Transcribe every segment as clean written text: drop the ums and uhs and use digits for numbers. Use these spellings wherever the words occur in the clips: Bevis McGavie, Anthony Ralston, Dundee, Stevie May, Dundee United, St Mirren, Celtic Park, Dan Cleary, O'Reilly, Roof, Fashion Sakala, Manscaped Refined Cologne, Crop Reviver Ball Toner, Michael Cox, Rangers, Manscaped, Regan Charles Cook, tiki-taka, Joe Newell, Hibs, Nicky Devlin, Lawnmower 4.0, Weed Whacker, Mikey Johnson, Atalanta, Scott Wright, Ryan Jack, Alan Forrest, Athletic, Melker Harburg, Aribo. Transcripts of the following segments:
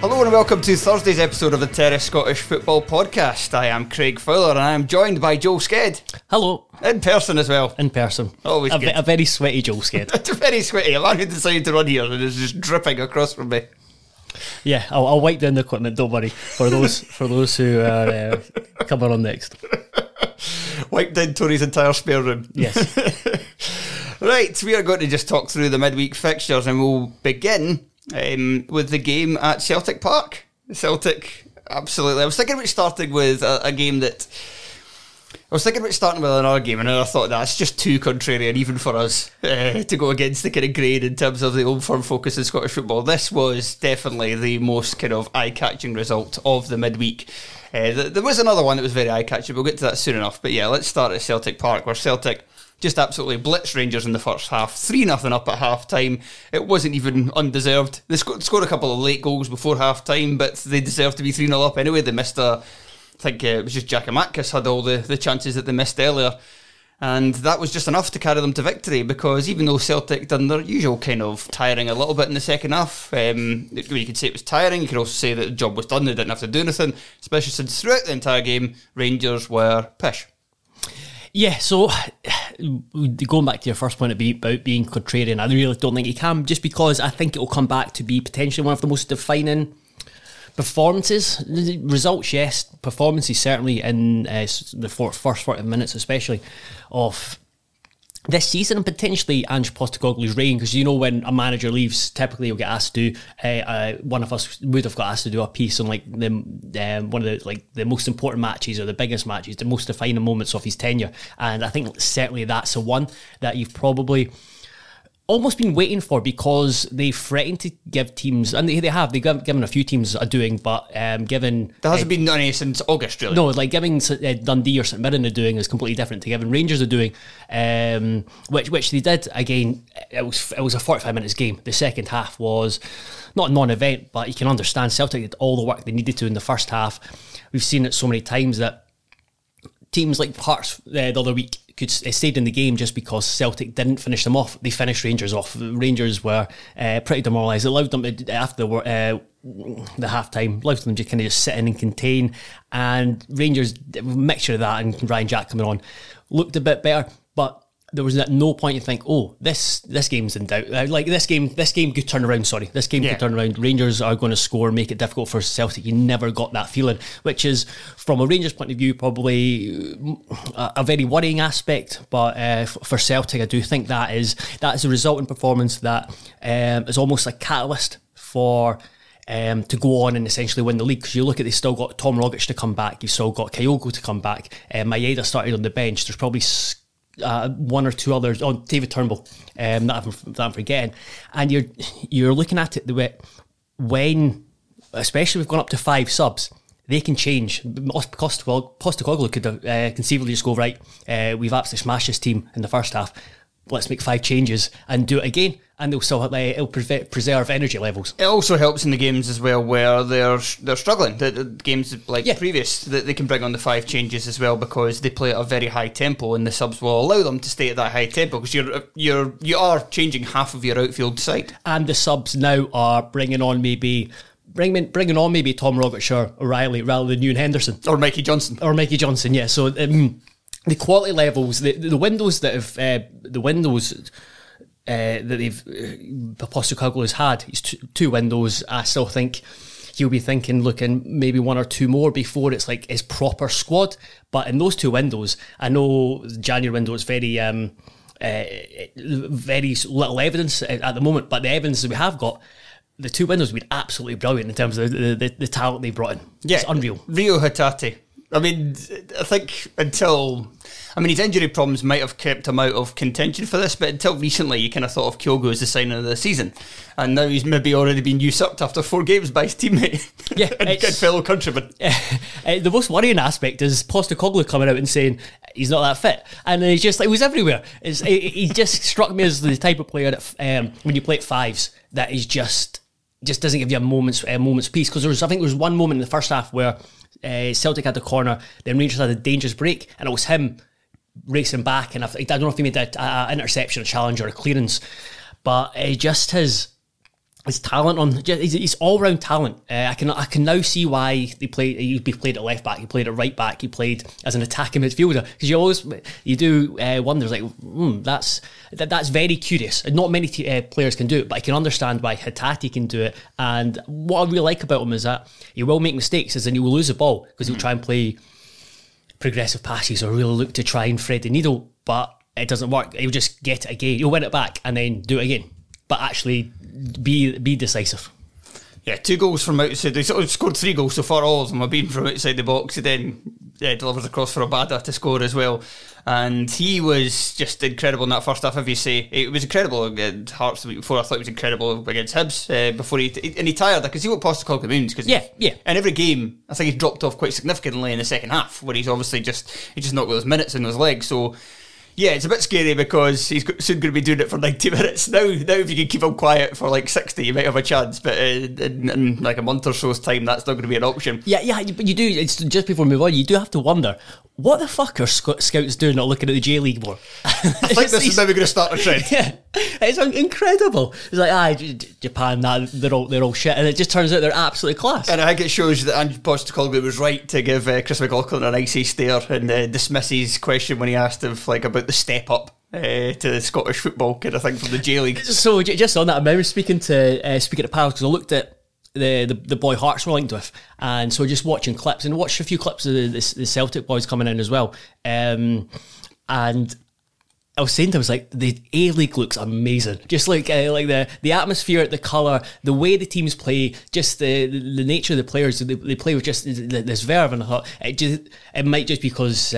Hello and welcome to Thursday's episode of the Terrace Scottish Football Podcast. I am Craig Fowler and I am joined by Joel Sked. Hello. In person as well. In person. Always good. A very sweaty Joel Sked. Very sweaty. A man who decided to run here and is just dripping across from me. Yeah, I'll wipe down the equipment, don't worry, for those who are coming on next. Wipe down Tony's entire spare room. Yes. Right, we are going to just talk through the midweek fixtures and we'll begin with the game at Celtic Park. Celtic, absolutely. I was thinking about starting with a game that... I was thinking about starting with another game, and then I thought that's just too contrarian, even for us, to go against the kind of grain in terms of the old firm focus in Scottish football. This was definitely the most kind of eye-catching result of the midweek. There was another one that was very eye-catching. We'll get to that soon enough. But yeah, let's start at Celtic Park, where Celtic just absolutely blitzed Rangers in the first half. 3-0 up at half-time. It wasn't even undeserved. They scored a couple of late goals before half-time, but they deserved to be 3-0 up anyway. They missed it was just Giacomakis had all the chances that they missed earlier. And that was just enough to carry them to victory, because even though Celtic done their usual kind of tiring a little bit in the second half, you could say it was tiring, you could also say that the job was done, they didn't have to do anything, especially since throughout the entire game, Rangers were pish. Yeah, so going back to your first point about being contrarian, I really don't think it can, just because I think it will come back to be potentially one of the most defining performances. Results, yes, performances certainly in the first 40 minutes especially of this season, and potentially Ange Postecoglou's reign, because you know when a manager leaves, typically he'll get asked to do, one of us would have got asked to do a piece on like the one of the the most important matches or the biggest matches, the most defining moments of his tenure, and I think certainly that's the one that you've probably almost been waiting for, because they threatened to give teams, and they've given a few teams a doing, but given... There hasn't been any since August, really. No, like giving Dundee or St Mirren a doing is completely different to giving Rangers a doing, which they did. Again, it was a 45 minutes game. The second half was not a non-event, but you can understand Celtic did all the work they needed to in the first half. We've seen it so many times that teams like Hearts the other week could stayed in the game just because Celtic didn't finish them off. They finished Rangers off. Rangers were pretty demoralised. It allowed them to, after the half-time, allowed them to kind of just sit in and contain. And Rangers, a mixture of that and Ryan Jack coming on, looked a bit better. But there was at no point you think, oh, this game's in doubt. Like this game could turn around. Sorry, this game could turn around. Rangers are going to score, make it difficult for Celtic. You never got that feeling, which is from a Rangers point of view probably a very worrying aspect. But for Celtic, I do think that is a resulting performance that is almost a catalyst for to go on and essentially win the league, because you look at, they still got Tom Rogic to come back, you've still got Kyogo to come back, Maeda started on the bench, there's probably one or two others, David Turnbull that I'm forgetting, and you're looking at it the way, when especially we've gone up to five subs, they can change. Postecoglou could conceivably just go, right, we've absolutely smashed this team in the first half, let's make five changes and do it again, and they'll still it'll preserve energy levels. It also helps in the games as well where they're struggling. The games like previous, that they can bring on the five changes as well, because they play at a very high tempo, and the subs will allow them to stay at that high tempo, because you are changing half of your outfield side. And the subs now are bringing on maybe Tom Rogic or O'Reilly rather than Ewan Henderson or Mikey Johnson. Yeah. So. The quality levels, the windows that have Postecoglou has had, it's two windows. I still think he'll be looking maybe one or two more before it's like his proper squad. But in those two windows, I know the January window is very little evidence at the moment, but the evidence that we have got, the two windows have been absolutely brilliant in terms of the talent they brought in. Yeah, it's unreal. Reo Hatate. I mean, his injury problems might have kept him out of contention for this, but until recently, you kind of thought of Kyogo as the signing of the season, and now he's maybe already been usurped after four games by his teammate and good fellow countryman. The most worrying aspect is Postecoglou coming out and saying he's not that fit, and he's just like, he was everywhere. He just struck me as the type of player that when you play at fives, that is just doesn't give you a moment's peace, because there was one moment in the first half where Celtic had the corner, then Rangers had a dangerous break, and it was him racing back, and I don't know if he made an interception, a challenge or a clearance, but just his talent his all-round talent, I can now see why he played at left back, he played at right back, he played as an attacking midfielder, because you do wonder, like, that's very curious, and not many players can do it, but I can understand why Hatate can do it. And what I really like about him is that he will make mistakes, as in he will lose the ball, because he'll try and play progressive passes or really look to try and thread the needle, but it doesn't work. He'll just get it again, he'll win it back and then do it again, but actually be decisive. Yeah, 2 goals from outside. They sort of scored 3 goals so far, all of them have been from outside the box. He then delivers a cross for Obada to score as well. And he was just incredible in that first half, if you say. It was incredible against Hearts the week before. I thought it was incredible against Hibs before he tired. I can see what Postecoglou means. Cause in every game, I think he dropped off quite significantly in the second half, where he's obviously he's just not got those minutes in those legs. So, yeah, it's a bit scary, because he's soon going to be doing it for 90 minutes. Now if you can keep him quiet for like 60, you might have a chance, but in like a month or so's time, that's not going to be an option. Yeah, but you do, it's just before we move on, you do have to wonder, what the fuck are scouts doing not looking at the J League more? I think this is now we're going to start a trend. Yeah, it's incredible. It's like, Japan, they're all shit, and it just turns out they're absolutely class. And I think it shows that Ange Postecoglou was right to give Chris McLaughlin an icy stare and dismiss his question when he asked him about the step up to the Scottish football kind of thing from the J League. So just on that, I remember speaking to pals, because I looked at the boy Hearts were linked with, and so just watching clips, and watched a few clips of the Celtic boys coming in as well, and I was saying to him, I was like, the A League looks amazing. Just like the atmosphere, the colour, the way the teams play, just the nature of the players. They play with just this verve, and I thought it might just be because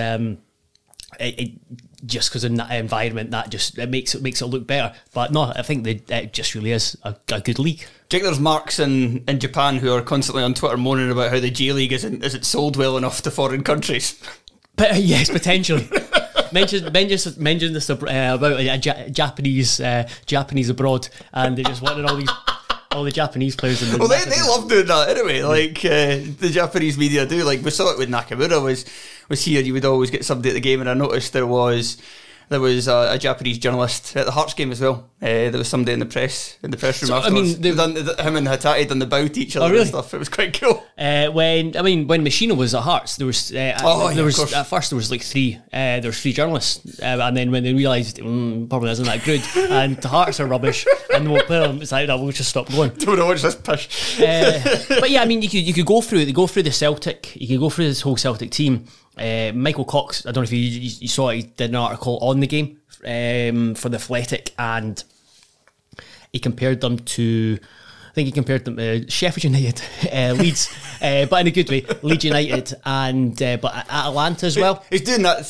just because in that environment, that just it makes it look better. But no, I think it just really is a good league. Do you think there's marks in Japan who are constantly on Twitter moaning about how the J League isn't sold well enough to foreign countries? But, yes, potentially. Mentioned this about a Japanese abroad, and they just wanted all the Japanese players in the Well, they love doing that anyway. Like the Japanese media do. Like we saw it with Nakamura was here. You would always get somebody at the game, and I noticed there was a Japanese journalist at the Hearts game as well. There was somebody in the press room. So, afterwards, I mean, him and Hatate done the bow to each other and stuff. It was quite cool. When Machino was at Hearts, there was at first there was like three journalists, and then when they realised probably isn't that good, and the Hearts are rubbish, and we'll play them. It's like, no, we'll just stop going. Don't watch this pish. But yeah, I mean, you could go through the Celtic, you could go through this whole Celtic team. Michael Cox, I don't know if you saw it, he did an article on the game for The Athletic, and he compared them to think he compared them to Sheffield United, Leeds, but in a good way, Leeds United, and but Atalanta as well. He's doing that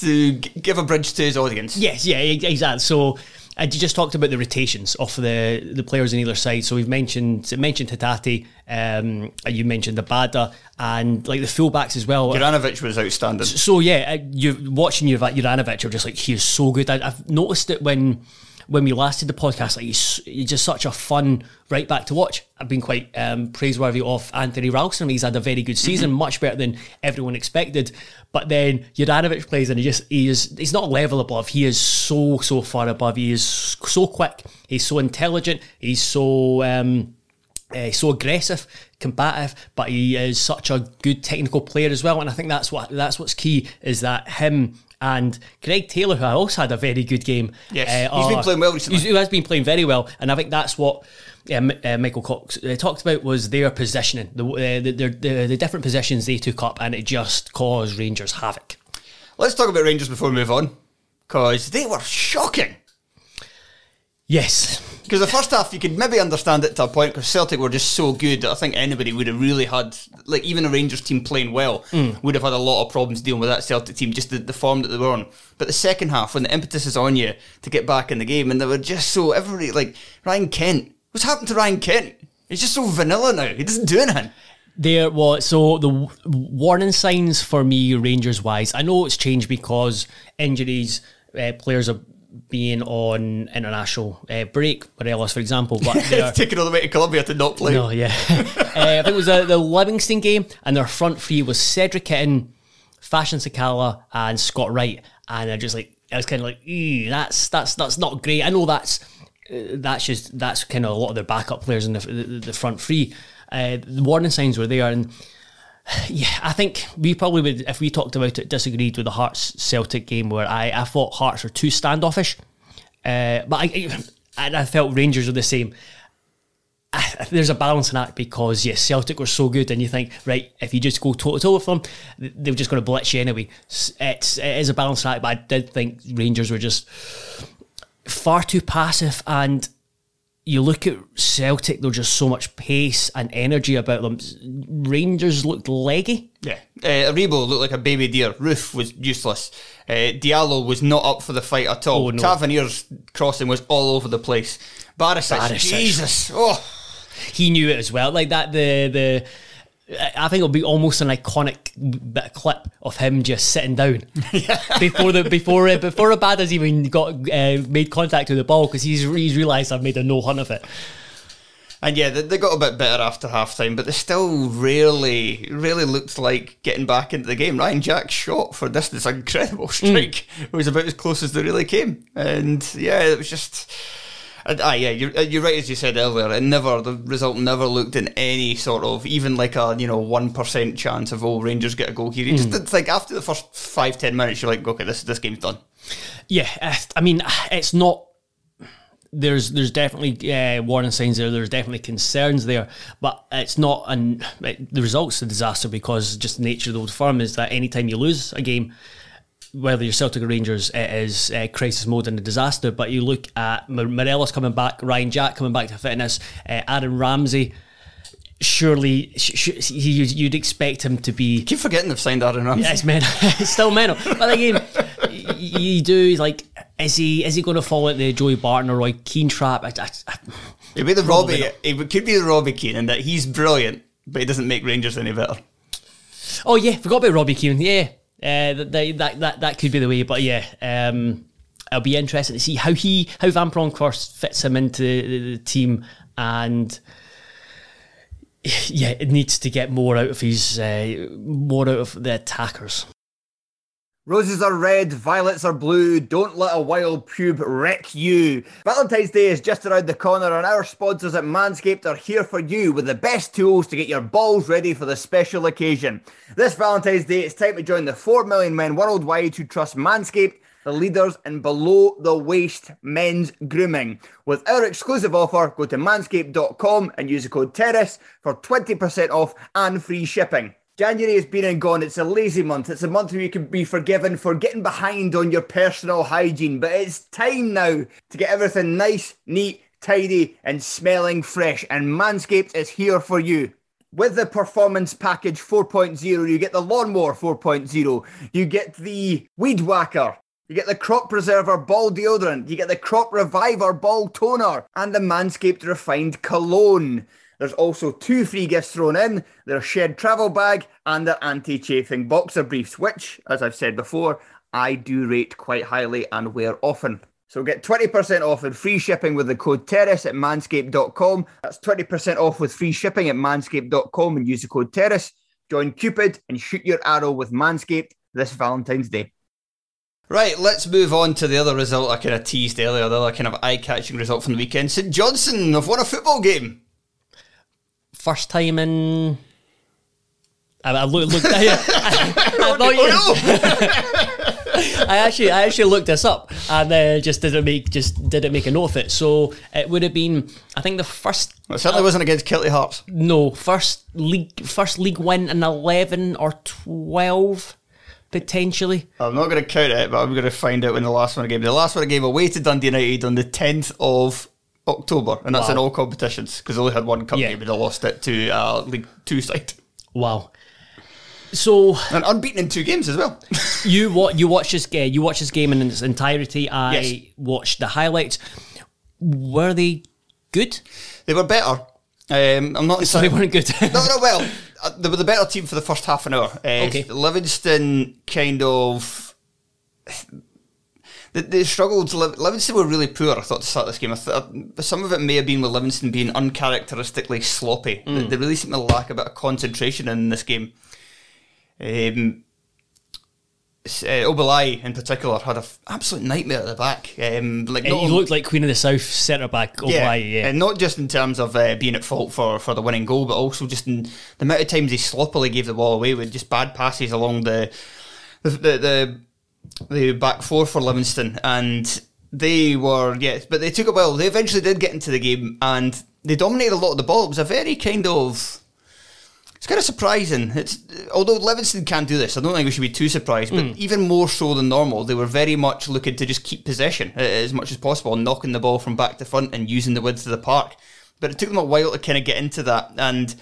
to give a bridge to his audience. Yes, yeah, exactly. So you just talked about the rotations of the players on either side. So we've mentioned Hatate, you mentioned Obada, and like the fullbacks as well. Juranovic was outstanding. So yeah, you watching Juranovic, you're just like, he's so good. I've noticed it when we last did the podcast, like he's just such a fun right back to watch. I've been quite praiseworthy of Anthony Ralston. He's had a very good season, much better than everyone expected. But then Juranovic plays and he's not a level above. He is so far above. He is so quick. He's so intelligent. He's so aggressive, combative, but he is such a good technical player as well. And I think that's what's key, is that him and Greg Taylor, who I also had a very good game. Yes, he's been playing well recently. He has been playing very well, and I think that's what Michael Cox talked about, was their positioning, the different positions they took up, and it just caused Rangers havoc. Let's talk about Rangers before we move on, because they were shocking. Yes. Because the first half, you could maybe understand it to a point, because Celtic were just so good that I think anybody would have really had, like even a Rangers team playing well, would have had a lot of problems dealing with that Celtic team, just the form that they were on. But the second half, when the impetus is on you to get back in the game, and they were just so, everybody, like Ryan Kent. What's happened to Ryan Kent? He's just so vanilla now. He doesn't do anything. There was, so the warning signs for me, Rangers-wise, I know it's changed because injuries, players are being on international break, Morelos, for example. But it's taken all the way to Colombia to not play. No, yeah. I think it was the Livingston game, and their front three was Cedric Kitton, Fashion Sakala, and Scott Wright. And I was kind of like, that's not great. I know that's kind of a lot of their backup players in the front three. The warning signs were there, and yeah, I think we probably would, if we talked about it, disagreed with the Hearts-Celtic game, where I thought Hearts are too standoffish, but I felt Rangers are the same. There's a balancing act, because yes, Celtic were so good, and you think, right, if you just go toe-to-toe with them, they're just going to blitz you anyway. It is a balancing act, but I did think Rangers were just far too passive, and you look at Celtic, there's just so much pace and energy about them. Rangers looked leggy. Yeah. Aribo looked like a baby deer. Roof was useless. Diallo was not up for the fight at all. Oh, no. Tavernier's crossing was all over the place. Barisic. Jesus. Oh, he knew it as well. Like that, I think it'll be almost an iconic bit of clip of him just sitting down before Obada's even got made contact with the ball, because he's realised, I've made a no hunt of it. And yeah, they got a bit better after half time, but they still really looked like getting back into the game. Ryan Jack shot for this incredible strike. It was about as close as they really came, and yeah, it was just. You're right, as you said earlier. The result never looked in any sort of, even like a 1% chance of, oh, Rangers get a goal here. It's like after the first 5-10 minutes, you're like, okay, this game's done. Yeah, I mean, it's not. There's definitely warning signs there. There's definitely concerns there, but it's not. And the result's a disaster, because just the nature of the old firm is that any time you lose a game, whether you're Celtic or Rangers, it is crisis mode and a disaster. But you look at Morelos coming back, Ryan Jack coming back to fitness, Aaron Ramsey, surely you'd expect him to be... I keep forgetting they've signed Aaron Ramsey. Yeah, it's still mental. But again, you do, like, is he going to fall into the Joey Barton or Roy Keane trap? It'd be the Robbie. It could be the Robbie Keane, in that he's brilliant, but he doesn't make Rangers any better. Oh yeah, forgot about Robbie Keane, yeah. That could be the way, but yeah, it'll be interesting to see how Van Bronckhorst fits him into the team, and yeah, it needs to get more out of his more out of the attackers. Roses are red, violets are blue, don't let a wild pube wreck you. Valentine's Day is just around the corner, and our sponsors at Manscaped are here for you with the best tools to get your balls ready for the special occasion. This Valentine's Day, it's time to join the 4 million men worldwide who trust Manscaped, the leaders in below-the-waist men's grooming. With our exclusive offer, go to manscaped.com and use the code TERRACE for 20% off and free shipping. January has been and gone. It's a lazy month. It's a month where you can be forgiven for getting behind on your personal hygiene. But it's time now to get everything nice, neat, tidy and smelling fresh, and Manscaped is here for you. With the Performance Package 4.0, you get the Lawnmower 4.0, you get the Weed Whacker, you get the Crop Preserver Ball Deodorant, you get the Crop Reviver Ball Toner, and the Manscaped Refined Cologne. There's also 2 free gifts thrown in, their shared travel bag and their anti-chafing boxer briefs, which, as I've said before, I do rate quite highly and wear often. So get 20% off and free shipping with the code Terrace at manscaped.com. That's 20% off with free shipping at manscaped.com and use the code Terrace. Join Cupid and shoot your arrow with Manscaped this Valentine's Day. Right, let's move on to the other result I kind of teased earlier, the other kind of eye-catching result from the weekend. St Johnson have won a football game. First time in... I actually looked this up and then just didn't make a note of it. So it would have been, I think, the first. Well, it certainly wasn't against Celtic Hearts. No, first league win in 11 or 12 potentially. I'm not going to count it, but I'm going to find out when the last one I gave. The last one I gave away to Dundee United on the 10th of October, and that's in all competitions because they only had one cup game and they lost it to League Two side. Wow. So... And unbeaten in 2 games as well. You watched this game in its entirety. I watched the highlights. Were they good? They were better. I'm not... So they weren't good? No, well. They were the better team for the first half an hour. Okay. Livingston kind of... They struggled. Livingston were really poor, I thought, to start this game. Some of it may have been with Livingston being uncharacteristically sloppy. They really seemed to lack a bit of concentration in this game. Obala in particular had an absolute nightmare at the back. He looked like Queen of the South centre-back, Obala. Yeah. And not just in terms of being at fault for the winning goal, but also just in the amount of times he sloppily gave the ball away with just bad passes along the back four for Livingston, and they were, but they took it well. They eventually did get into the game, and they dominated a lot of the ball. It was a very kind of surprising. Although Livingston can do this, I don't think we should be too surprised, but even more so than normal, they were very much looking to just keep possession as much as possible, knocking the ball from back to front and using the width of the park. But it took them a while to kind of get into that, and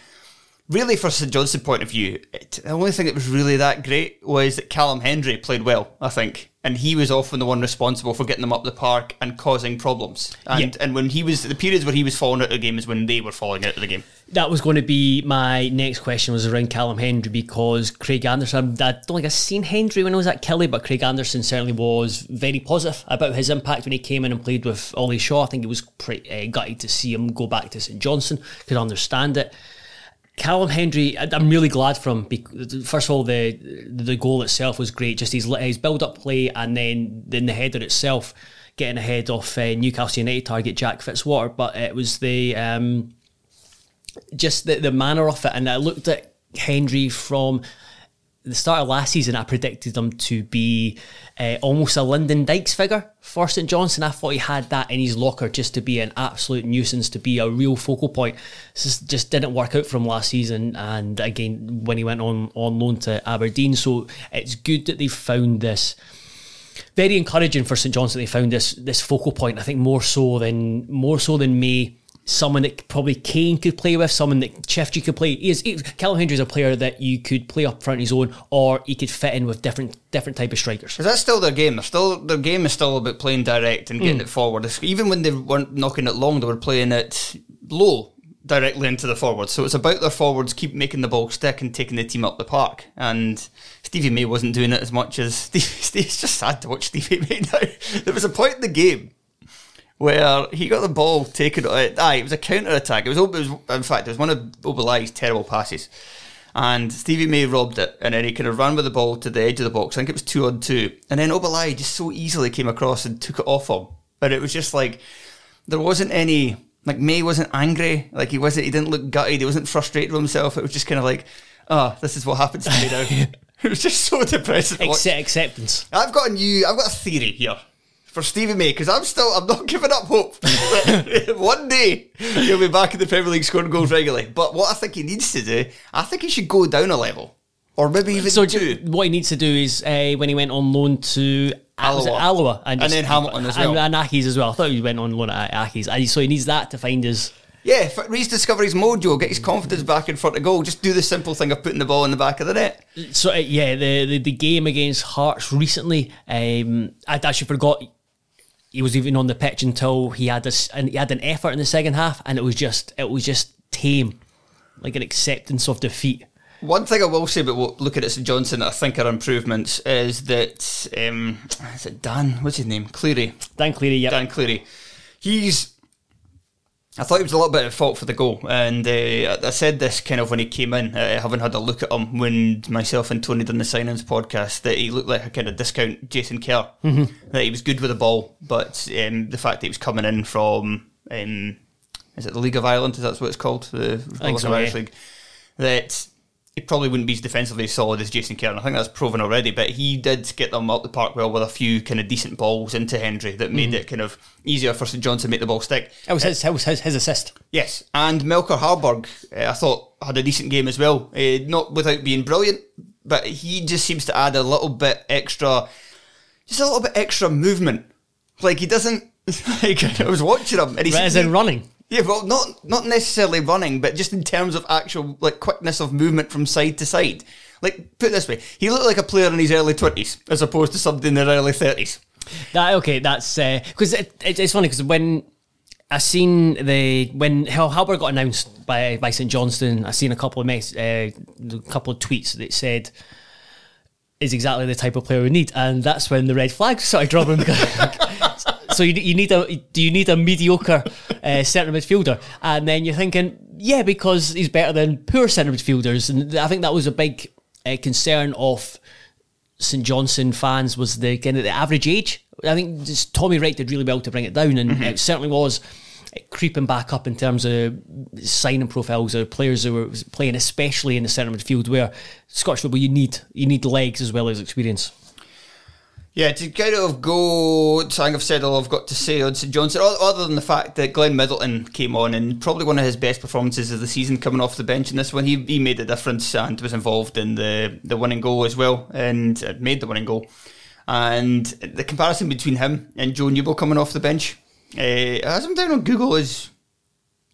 really, from St Johnson point of view, the only thing that was really that great was that Callum Hendry played well, I think. And he was often the one responsible for getting them up the park and causing problems. And when he was, the periods where he was falling out of the game is when they were falling out of the game. That was going to be my next question, was around Callum Hendry, because Craig Anderson, I don't think I've seen Hendry when I was at Kelly, but Craig Anderson certainly was very positive about his impact when he came in and played with Ollie Shaw. I think it was pretty gutted to see him go back to St Johnson. Could understand it. Callum Hendry, I'm really glad for him. First of all, the goal itself was great. Just his build-up play, and then the header itself, getting ahead of Newcastle United target Jack Fitzwater. But it was the manner of it. And I looked at Hendry from the start of last season. I predicted him to be almost a Lyndon Dykes figure for St Johnson. I thought he had that in his locker, just to be an absolute nuisance, to be a real focal point. This just didn't work out from last season, and again when he went on loan to Aberdeen. So it's good that they found this. Very encouraging for St Johnson. They found this focal point. I think more so than May. Someone that probably Kane could play with, someone that Chifty could play. Callum Hendry is a player that you could play up front his own, or he could fit in with different type of strikers. Is that still their game? Their game is still about playing direct and getting it forward. Even when they weren't knocking it long, they were playing it low, directly into the forwards. So it's about their forwards keep making the ball stick and taking the team up the park. And Stevie May wasn't doing it as much as... It's just sad to watch Stevie May now. There was a point in the game where he got the ball taken... it was a counter-attack. It was one of Obala's terrible passes. And Stevie May robbed it, and then he kind of ran with the ball to the edge of the box. I think it was 2-on-2. And then Obala just so easily came across and took it off him. And it was just like, there wasn't any... Like, May wasn't angry. Like, he didn't look gutted. He wasn't frustrated with himself. It was just kind of like, this is what happens to me now. It was just so depressing. Acceptance. I've got a theory here for Stevie May, because I'm not giving up hope. One day he'll be back in the Premier League scoring goals regularly. But what I think he needs to do, I think he should go down a level, or maybe even two. What he needs to do is when he went on loan to Alloa. And then Hamilton as well. And Aki's as well. I thought he went on loan at Aki's. So he needs that to find his... Yeah, rediscover his mojo, get his confidence back in front of goal. Just do the simple thing of putting the ball in the back of the net. So, yeah, the game against Hearts recently, I actually forgot he was even on the pitch until he had an effort in the second half, and it was just tame, like an acceptance of defeat. One thing I will say about looking at St Johnson, I think are improvements, is that is it Dan? What's his name? Cleary. Dan Cleary. Yeah. Dan Cleary. I thought he was a little bit at fault for the goal, and I said this kind of when he came in, having had a look at him when myself and Tony done the signings podcast, that he looked like a kind of discount Jason Kerr, that he was good with the ball, but the fact that he was coming in from, is it the League of Ireland, is that what it's called? The Republic of Irish League. That he probably wouldn't be as defensively solid as Jason Kerr, and I think that's proven already, but he did get them up the park well with a few kind of decent balls into Hendry that made it kind of easier for St Johnson to make the ball stick. It was his assist. Yes, and Melker Harburg, I thought, had a decent game as well, not without being brilliant, but he just seems to add a little bit extra movement. Like, he doesn't... Like, I was watching him, and he's... As in running. Yeah, well, not necessarily running, but just in terms of actual like quickness of movement from side to side. Like, put it this way, he looked like a player in his early 20s as opposed to somebody in their early 30s. That's because it's funny because when I seen when Halbert got announced by St Johnstone, I seen a couple of tweets that said, "Is exactly the type of player we need," and that's when the red flags started dropping. So you need a mediocre centre midfielder, and then you're thinking, yeah, because he's better than poor centre midfielders, and I think that was a big concern of St Johnson fans was the kind of the average age. I think Tommy Wright did really well to bring it down, and it certainly was creeping back up in terms of signing profiles of players who were playing, especially in the centre midfield, where Scottish football you need legs as well as experience. Yeah, to kind of go, I've said all I've got to say on St Johnson, other than the fact that Glenn Middleton came on and probably one of his best performances of the season coming off the bench in this one. He made a difference and was involved in the winning goal as well, and made the winning goal. And the comparison between him and Joe Newell coming off the bench, as I'm down on Google, is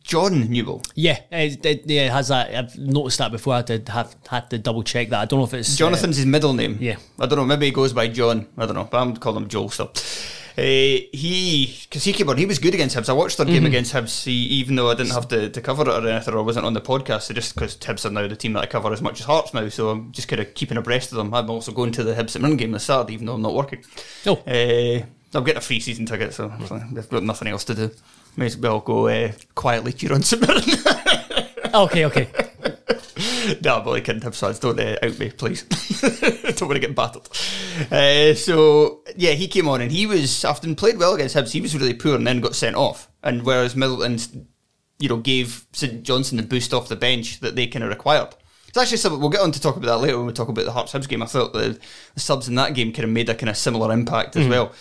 John Newell. Yeah, it has that. I've noticed that before. I had to double check that. I don't know if it's... Jonathan's his middle name. Yeah. I don't know, maybe he goes by John. I don't know, but I'm calling him Joel still. Because he came on, he was good against Hibs. I watched their game against Hibs, even though I didn't have to cover it or anything, or I wasn't on the podcast, so just because Hibs are now the team that I cover as much as Hearts now, so I'm just kind of keeping abreast of them. I'm also going to the Hibs St Mirren game this Saturday, even though I'm not working. Oh. I'm getting a free season ticket, so I've got nothing else to do. May as well go quietly cheer on St Mirren. Okay. No, I'm only kidding. Hibs, don't out me, please. Don't want to get battered. So, he came on and he was, after played well against Hibs, he was really poor and then got sent off. And whereas Middleton, gave St Johnson the boost off the bench that they kind of required. It's actually something, we'll get on to talk about that later when we talk about the Hearts-Hibs game. I thought the subs in that game kind of made a kind of similar impact as well.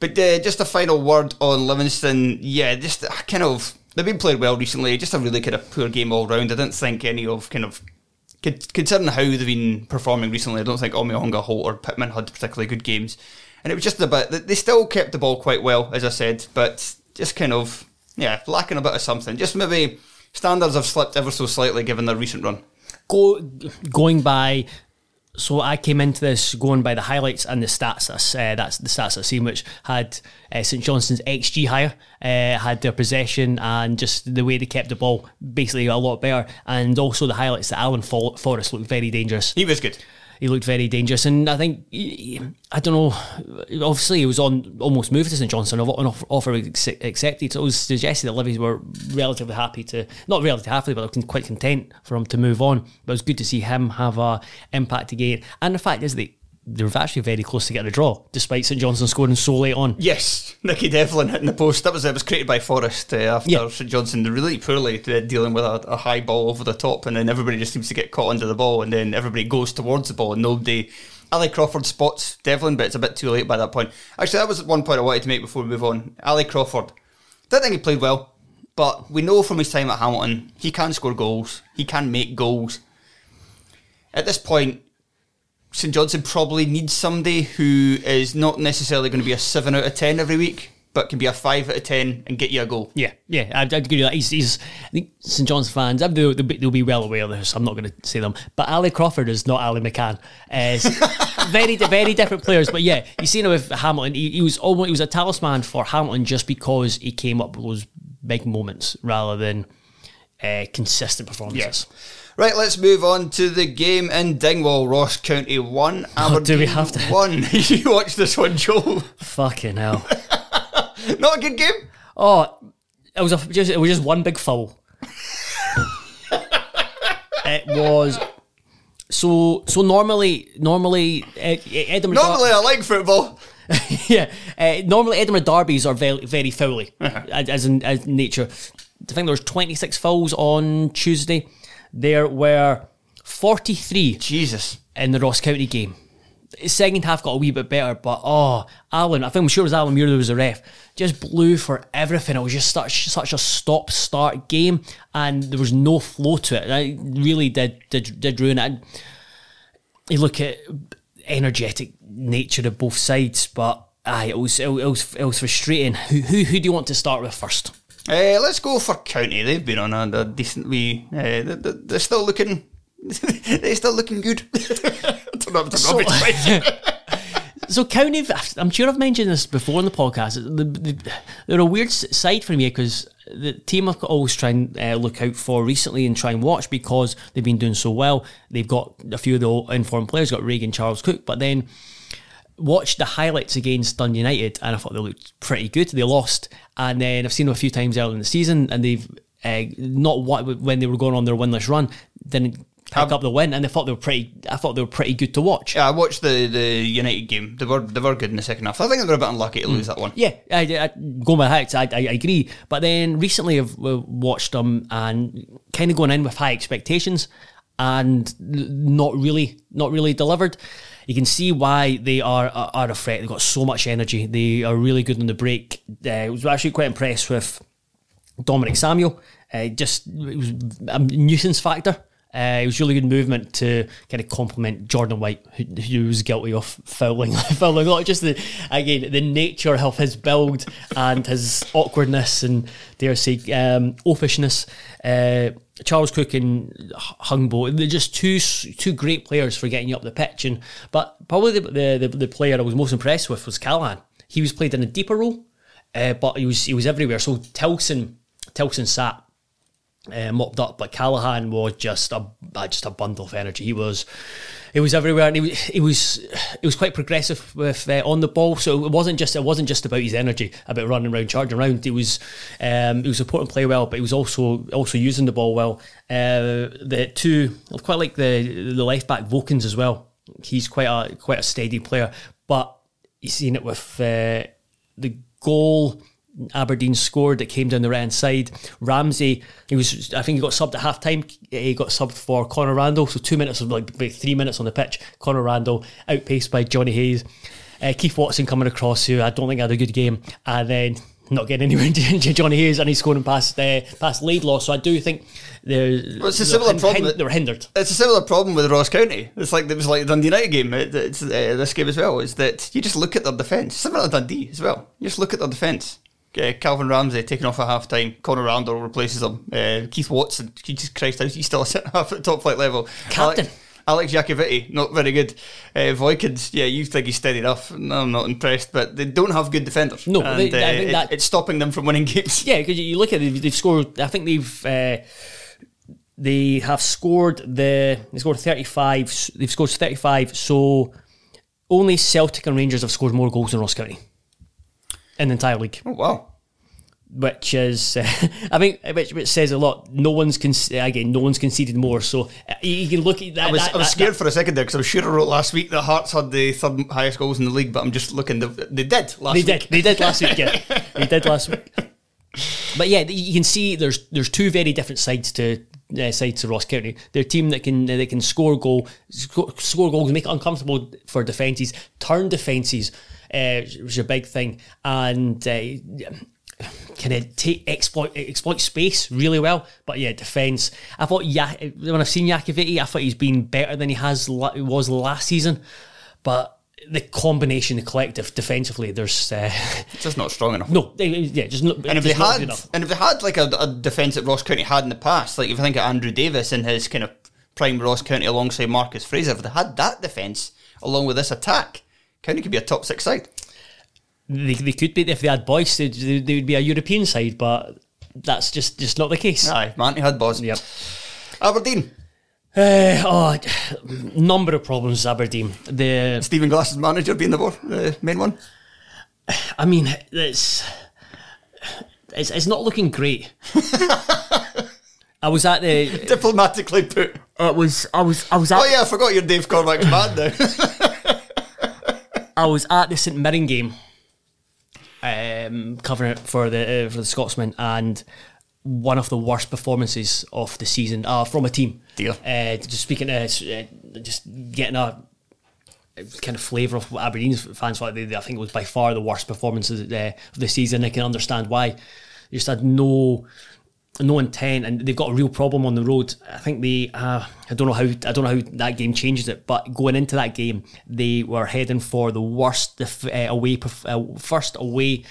But just a final word on Livingston. Yeah, just kind of... They've been played well recently. Just a really kind of poor game all round. I don't think any of kind of... Considering how they've been performing recently, I don't think Omihonga, Holt or Pittman had particularly good games. And it was just a bit... They still kept the ball quite well, as I said, but just kind of... Yeah, lacking a bit of something. Just maybe standards have slipped ever so slightly given their recent run. Going by... So I came into this going by the highlights and the stats. That's the stats I've seen, which had St Johnson's XG higher, had their possession and just the way they kept the ball basically a lot better. And also the highlights that Alan Forrest looked very dangerous. He was good. He looked very dangerous. And I think, I don't know, obviously he was almost moved to St Johnson. An offer was accepted. So it was suggested that Livies were relatively happy to, not relatively happy, but quite content for him to move on. But it was good to see him have an impact again. And the fact is that they were actually very close to getting a draw, despite St Johnson scoring so late on. Yes, Nicky Devlin hitting the post. That was created by Forrest after St Johnson really poorly dealing with a high ball over the top, and then everybody just seems to get caught under the ball, and then everybody goes towards the ball, and nobody... Ali Crawford spots Devlin, but it's a bit too late by that point. Actually, that was one point I wanted to make before we move on. Ali Crawford. Don't think he played well, but we know from his time at Hamilton, he can score goals, he can make goals. At this point... St Johnson probably needs somebody who is not necessarily going to be a 7 out of 10 every week, but can be a 5 out of 10 and get you a goal. Yeah, yeah, I'd agree with that. I think St Johnson fans, they'll be well aware of this, I'm not going to say them, but Ali Crawford is not Ali McCann. Very different players, but yeah, you see him with Hamilton, he was a talisman for Hamilton just because he came up with those big moments rather than consistent performances. Yeah. Right, let's move on to the game in Dingwall. Ross County 1, Aberdeen 1. You watched this one, Joel. Fucking hell. Not a good game? Oh, it was just one big foul. It was... So normally... Edinburgh normally I like football. Yeah. Normally Edinburgh derbies are very, very fouly, as in nature. I think there was 26 fouls on Tuesday. There were 43 in the Ross County game. Second half got a wee bit better, but Alan Muir who was the ref, just blew for everything. It was just such a stop-start game, and there was no flow to it. It really did ruin it. And you look at energetic nature of both sides, but it was frustrating. Who do you want to start with first? Let's go for County. They've been on a decent wee. They're still looking. They're still looking good. So County. I'm sure I've mentioned this before in the podcast. They're a weird side for me because the team I've always try and look out for recently and try and watch because they've been doing so well. They've got a few of the informed players. Got Reagan, Charles Cook, but then watched the highlights against Dundee United and I thought they looked pretty good. They lost, and then I've seen them a few times earlier in the season, and they've when they were going on their winless run, didn't pick up the win, and I thought they were pretty good to watch. Yeah, I watched the United game. They were good in the second half. I think they were a bit unlucky to lose that one. Yeah, going by Hacks, I agree. But then recently I've watched them and kind of going in with high expectations and not really delivered. You can see why they are a threat. They've got so much energy. They are really good on the break. I was actually quite impressed with Dominic Samuel. It was a nuisance factor. It was really good movement to kind of compliment Jordan White, who was guilty of fouling. Not just the nature of his build and his awkwardness and dare I say oafishness. Charles Cook and Hungbo, they're just two great players for getting you up the pitch. But probably the player I was most impressed with was Callahan. He was played in a deeper role, but he was everywhere. So Tilson sat. Mopped up, but Callahan was just a bundle of energy. He was everywhere, and he was quite progressive with on the ball. So it wasn't just about his energy, about running around, charging around. He was supporting play well, but he was also using the ball well. I quite like the left back Vokins as well. He's quite a steady player, but you've seen it with the goal Aberdeen scored that came down the right hand side. Ramsey, I think he got subbed at half time. He got subbed for Conor Randall, so 2 minutes of like 3 minutes on the pitch. Conor Randall outpaced by Johnny Hayes. Keith Watson coming across, who I don't think had a good game, and then not getting anywhere into Johnny Hayes, and he's scoring past Laidlaw. So I do think they're hindered. It's a similar problem with Ross County. It was like the Dundee United game. It's this game as well. Is that you just look at their defence. Similar to Dundee as well. You just look at their defence. Calvin Ramsey taken off at half time. Conor Randall replaces him. Keith Watson, Jesus Christ, he's still a centre half at top flight level. Captain Alex Jakiviti, not very good. Voykins, yeah, you think he's steady enough. No, I'm not impressed, but they don't have good defenders. No, and, I think it's stopping them from winning games. Yeah, because you look at it, they've scored. I think they scored 35. They've scored 35. So only Celtic and Rangers have scored more goals than Ross County in the entire league. Oh, wow. Which is, I mean, which says a lot. No one's conceded more. So you can look at that. I was scared for a second there because I was sure I wrote last week that Hearts had the third highest goals in the league, but I'm just looking. They did last week. They did last week. But yeah, you can see there's two very different sides to Ross County. They're a team that can score goals, make it uncomfortable for defences, turn defences. It was a big thing, and kind of exploit space really well. But yeah, defence. I thought, when I've seen Jakovicki, I thought he's been better than he was last season. But the combination, the collective defensively, there's it's just not strong enough. No, yeah, just not. And if they had, like a defence that Ross County had in the past, like if I think of Andrew Davis in his kind of prime Ross County alongside Marcus Fraser, if they had that defence along with this attack, County could be a top six side. They could be. If they had Boyce, they would be a European side, but that's just not the case. Aye, Marty had Boyce. Yep. Aberdeen. Number of problems with Aberdeen. Stephen Glass's manager being the main one. I mean, it's not looking great. I was at the diplomatically put. I was at. Oh yeah, I forgot you're Dave Cormack's man now. I was at the St Mirren game, covering it for the Scotsman, and one of the worst performances of the season from a team. Dear. Just getting a kind of flavour of what Aberdeen's fans like. I think it was by far the worst performance of the season. I can understand why. They just had no intent, and they've got a real problem on the road. I think I don't know how that game changes it, but going into that game, they were heading for the worst first away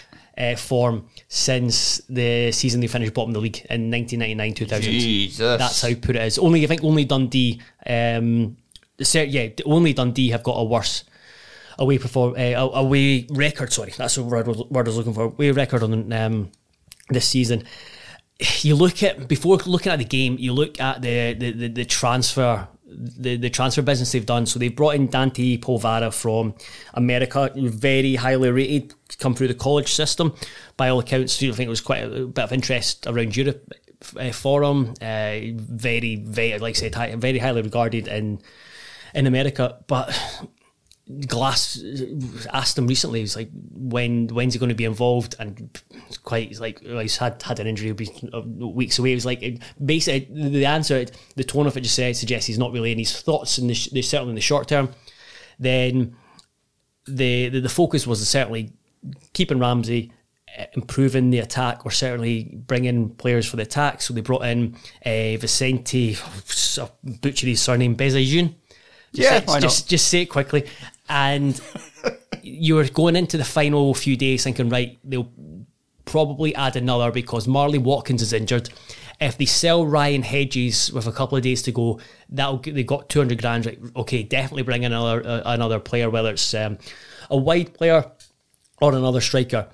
form since the season they finished bottom of the league in 1999-2000. Jesus. That's how I put it is. I think only Dundee, only Dundee have got a worse away record. Sorry, that's the word I was looking for. Away record on this season. You look at before looking at the game. You look at the transfer. The transfer business they've done. So they've brought in Dante Polvara from America, very highly rated, come through the college system. By all accounts, I think it was quite a bit of interest around Europe for him. Very, very, like I said, very highly regarded in America. But Glass asked him recently, he's like, when's he going to be involved? And he's had an injury, he'll be weeks away. He was like, basically, the answer, the tone of it just suggests he's not really in his thoughts, and certainly in the short term. Then the focus was certainly keeping Ramsey, improving the attack, or certainly bringing players for the attack. So they brought in Vicente, butchered his surname, Bezajun. Just say it quickly. And you were going into the final few days thinking, right, they'll probably add another because Marley Watkins is injured. If they sell Ryan Hedges with a couple of days to go, they got $200,000. Right, okay, definitely bring in another player, whether it's a wide player or another striker.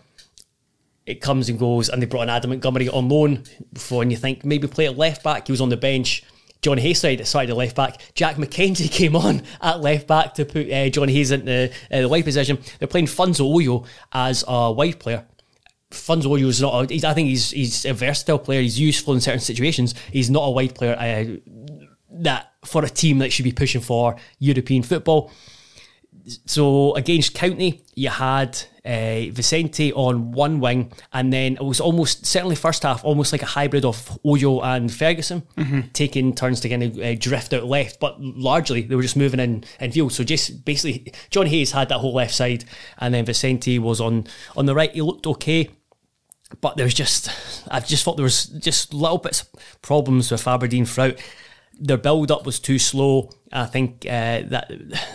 It comes and goes, and they brought in Adam Montgomery on loan before, and you think maybe play at left back. He was on the bench. John Hayes started at left back. Jack McKenzie came on at left back to put John Hayes into the wide position. They're playing Funzo Oyo as a wide player. Funzo Oyo is not. I think he's a versatile player. He's useful in certain situations. He's not a wide player that for a team that should be pushing for European football. So against County, you had Vicente on one wing, and then it was first half, almost like a hybrid of Oyo and Ferguson, taking turns to kind of drift out left, but largely they were just moving in field. So just basically, John Hayes had that whole left side, and then Vicente was on the right. He looked okay, but I just thought there was little bits of problems with Aberdeen throughout. Their build-up was too slow. I think that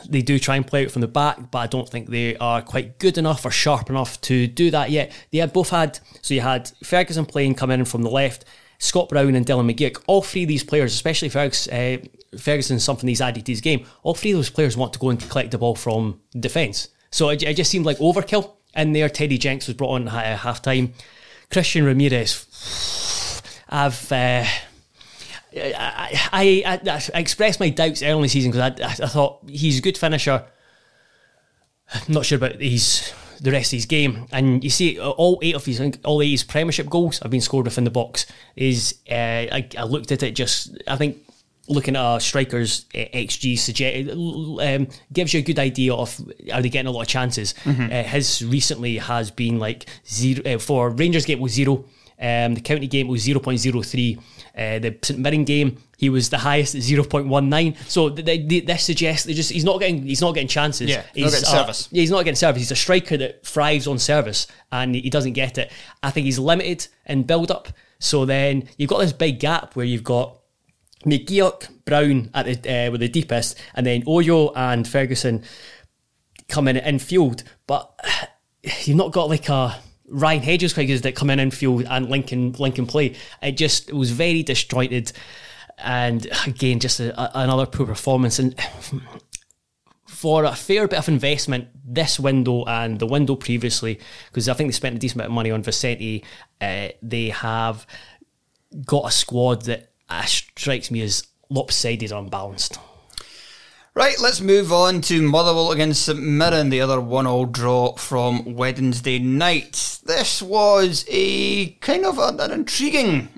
they do try and play out from the back, but I don't think they are quite good enough or sharp enough to do that yet. So you had Ferguson playing, coming in from the left, Scott Brown and Dylan McGeoch. All three of these players, especially Ferguson, something he's added to his game, all three of those players want to go and collect the ball from defence. So it just seemed like overkill. And there, Teddy Jenks was brought on at half-time. Christian Ramirez, I expressed my doubts early in the season because I thought he's a good finisher. I'm not sure about the rest of his game. And you see all eight of his Premiership goals have been scored within the box. I looked at it just, I think looking at a striker's XG gives you a good idea of are they getting a lot of chances. His recently has been like zero. For Rangers game was zero. The County game was 0.03. The St Mirren game, He was the highest at 0.19. So this suggests they just he's not getting chances. Yeah, he's not getting service. Yeah, he's not getting service. He's a striker that thrives on service, and he doesn't get it. I think he's limited in build-up. So then you've got this big gap where you've got McGeoch, Brown at the with the deepest, and then Oyo and Ferguson come in at infield. But you've not got like a Ryan Hedges quite good that come in infield and link and play. It was very disjointed. And again, just another poor performance. And for a fair bit of investment this window and the window previously, because I think they spent a decent amount of money on Vicente, they have got a squad that strikes me as lopsided and unbalanced. Right, let's move on to Motherwell against St Mirren, the other 1-1 draw from Wednesday night. This was a kind of an intriguing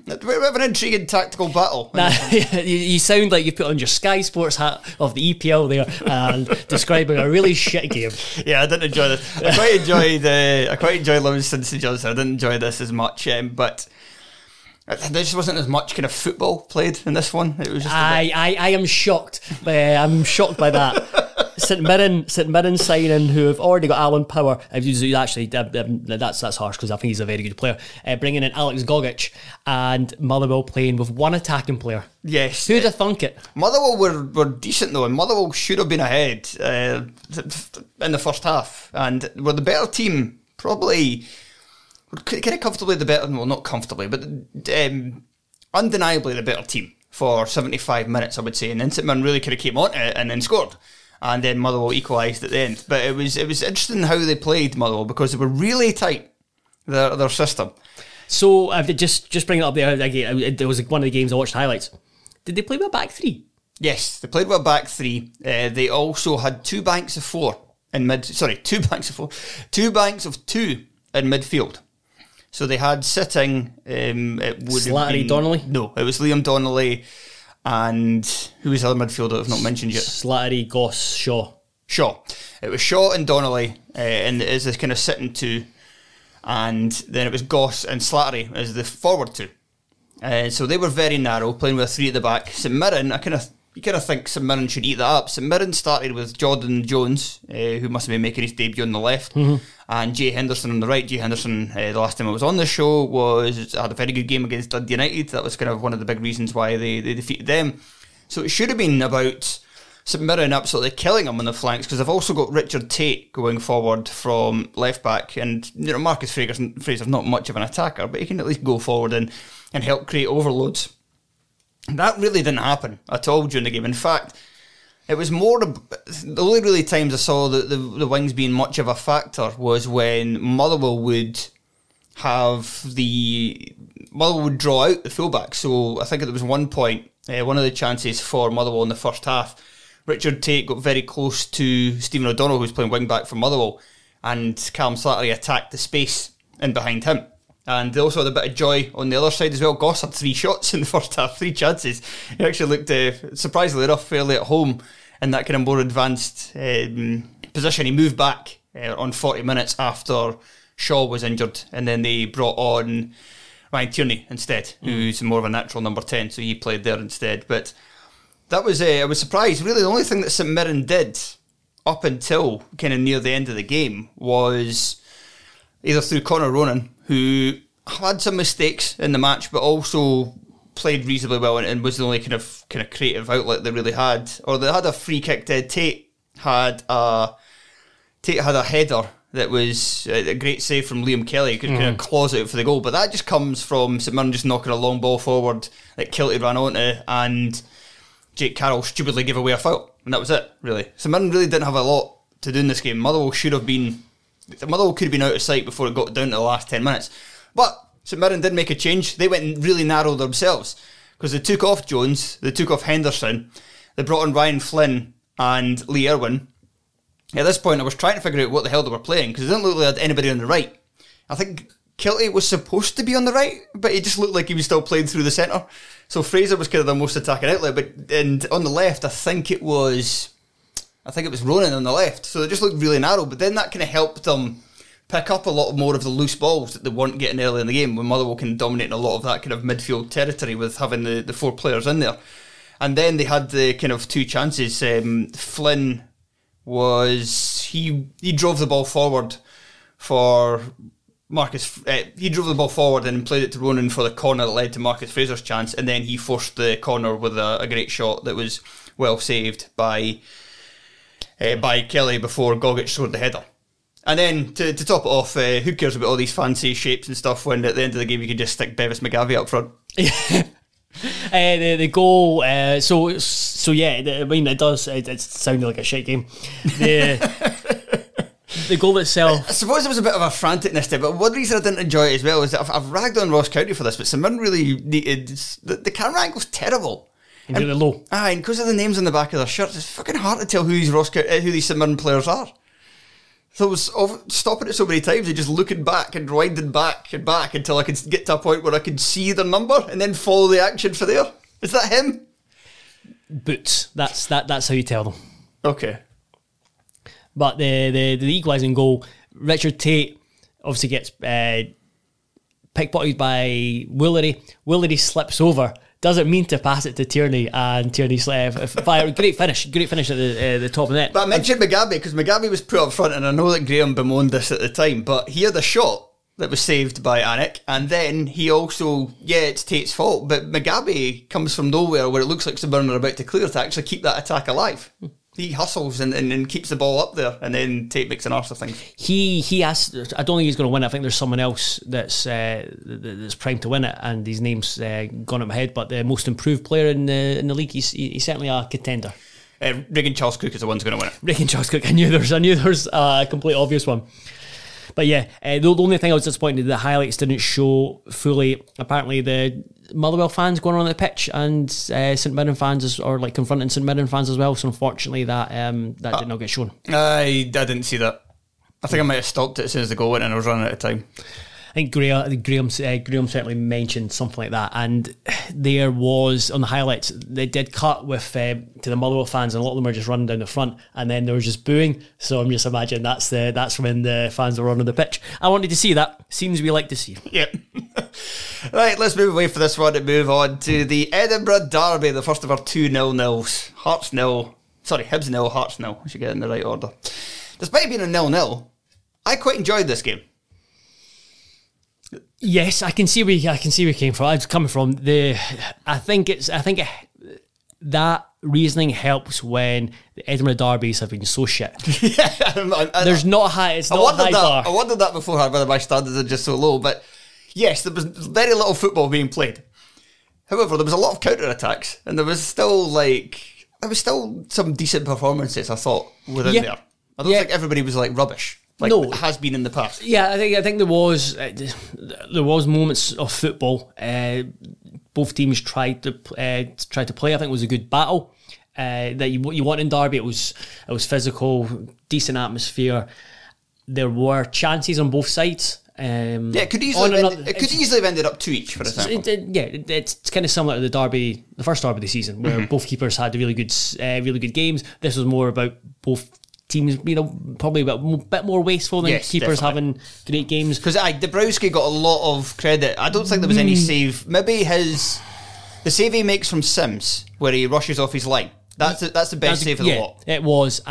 tactical battle. Nah, you sound like you put on your Sky Sports hat of the EPL there and describing a really shit game. Yeah, I didn't enjoy this. I quite enjoyed Livingston St Johnson. I didn't enjoy this as much, but... there just wasn't as much kind of football played in this one. It was just I am shocked. I'm shocked by that. St Mirren signing, who have already got Alan Power. Actually, that's harsh because I think he's a very good player. Bringing in Alex Gogic and Motherwell playing with one attacking player. Yes. Who'd have thunk it? Motherwell were decent though, and Motherwell should have been ahead in the first half, and were the better team probably. Kind of comfortably the better, well, not comfortably, but undeniably the better team for 75 minutes, I would say. And then St Mirren really kind of came on it and then scored. And then Motherwell equalised at the end. But it was interesting how they played Motherwell because they were really tight, their system. So, just bring it up there again. There was one of the games I watched highlights. Did they play with a back three? Yes, they played with a back three. They also had two banks of two in midfield. So they had sitting... Slattery Donnelly? No, it was Liam Donnelly and... who was the other midfielder I've not mentioned yet? Slattery, Goss, Shaw. It was Shaw and Donnelly, and it is this kind of sitting two. And then it was Goss and Slattery as the forward two. So they were very narrow, playing with a three at the back. St Mirren, you kind of think St Mirren should eat that up. St Mirren started with Jordan Jones, who must have been making his debut on the left, mm-hmm. and Jay Henderson on the right. Jay Henderson, the last time I was on the show, had a very good game against Dundee United. That was kind of one of the big reasons why they defeated them. So it should have been about St Mirren absolutely killing them on the flanks, because they've also got Richard Tate going forward from left-back, and Marcus Fraser's not much of an attacker, but he can at least go forward and help create overloads. That really didn't happen at all during the game. In fact, it was more... the only really times I saw the wings being much of a factor was when Motherwell would have Motherwell would draw out the fullback. So I think there was one point, one of the chances for Motherwell in the first half, Richard Tate got very close to Stephen O'Donnell, who was playing wing-back for Motherwell, and Callum Slattery attacked the space in behind him. And they also had a bit of joy on the other side as well. Goss had three shots in the first half, three chances. He actually looked, surprisingly enough, fairly at home in that kind of more advanced position. He moved back on 40 minutes after Shaw was injured, and then they brought on Ryan Tierney instead, who's more of a natural number 10, so he played there instead. But that was, I was surprised. Really, the only thing that St Mirren did up until kind of near the end of the game was either through Conor Ronan, who had some mistakes in the match, but also played reasonably well and was the only kind of creative outlet they really had. Or they had a free kick. Tate had a header that was a great save from Liam Kelly. He could kind of claws it out for the goal, but that just comes from St Mirren just knocking a long ball forward that Kilty ran onto, and Jake Carroll stupidly gave away a foul, and that was it. Really, St Mirren really didn't have a lot to do in this game. Motherwell could have been out of sight before it got down to the last 10 minutes. But St Mirren did make a change. They went and really narrowed themselves because they took off Jones, they took off Henderson, they brought on Ryan Flynn and Lee Irwin. At this point, I was trying to figure out what the hell they were playing because it didn't look like they had anybody on the right. I think Kilty was supposed to be on the right, but he just looked like he was still playing through the centre. So Fraser was kind of the most attacking outlet, and on the left, I think it was Ronan on the left. So they just looked really narrow, but then that kind of helped them pick up a lot more of the loose balls that they weren't getting early in the game, when Motherwell can dominate a lot of that kind of midfield territory with having the four players in there. And then they had the kind of two chances. Flynn was... He drove the ball forward for Marcus... he drove the ball forward and played it to Ronan for the corner that led to Marcus Fraser's chance, and then he forced the corner with a great shot that was well saved by Kelly before Gogic scored the header. And then, to top it off, who cares about all these fancy shapes and stuff when at the end of the game you can just stick Bevis McGavie up front? The goal, I mean, it sounded like a shit game. The goal itself... I suppose there was a bit of a franticness there, but one reason I didn't enjoy it as well is that I've ragged on Ross County for this, but St Mirren really needed... The camera angle was terrible. And really low. Aye, and because of the names on the back of their shirts, it's fucking hard to tell who these St Mirren players are. So I was stopping it so many times and just looking back and winding back and back until I could get to a point where I could see the number and then follow the action for there. Is that him? Boots. That's how you tell them. Okay. But the equalising goal, Richard Tate obviously gets pickpocketed by Woolery. Woolery slips over. Doesn't mean to pass it to Tierney, and Tierney's great finish at the top of the net. But I mentioned Mugabe because Mugabe was put up front, and I know that Graham bemoaned this at the time, but he had a shot that was saved by Anik, and then he also, it's Tate's fault, but Mugabe comes from nowhere where it looks like St Mirren are about to clear to actually keep that attack alive. He hustles and keeps the ball up there, and then Tate makes an arse of things. He asked. I don't think he's going to win. I think there's someone else that's primed to win it, and his name's gone out my head. But the most improved player in the league, he's certainly a contender. Regan Charles Cook is the one who's going to win it. Regan Charles Cook. I knew there's a complete obvious one. But yeah, the only thing I was disappointed in, the highlights didn't show fully. Apparently, the Motherwell fans going on the pitch and St Mirren fans are like confronting St Mirren fans as well. So unfortunately, that did not get shown. I didn't see that. I think I might have stopped it as soon as the goal went, and I was running out of time. I think Graham certainly mentioned something like that, and there was, on the highlights, they did cut with to the Motherwell fans, and a lot of them were just running down the front, and then they were just booing, so I'm just imagining that's when the fans were on the pitch. I wanted to see that. Seems we like to see. Yep. Right, let's move away for this one and move on to the Edinburgh Derby, the first of our 2 nil-nils. Hibs nil, Hearts nil. I should get it in the right order. Despite being a 0-0, I quite enjoyed this game. Yes, I can see where it came from. I was coming from the. I think that reasoning helps when the Edinburgh derbies have been so shit. There's not high. It's not high bar. I wondered that beforehand whether my standards are just so low. But yes, there was very little football being played. However, there was a lot of counter attacks, and there was still some decent performances. I thought within there. I don't think everybody was like rubbish. Like no, it has been in the past. Yeah, I think there was moments of football. Both teams tried to play. I think it was a good battle that you want in Derby. It was physical, decent atmosphere. There were chances on both sides. It could easily have ended up 2 each, for example. It's kind of similar to the first Derby of the season, where both keepers had really good games. This was more about both teams, probably a bit more wasteful than keepers definitely having great games. Because Dabrowski got a lot of credit. I don't think there was any save. Maybe the save he makes from Sims, where he rushes off his line. That's the best save of the lot. It was,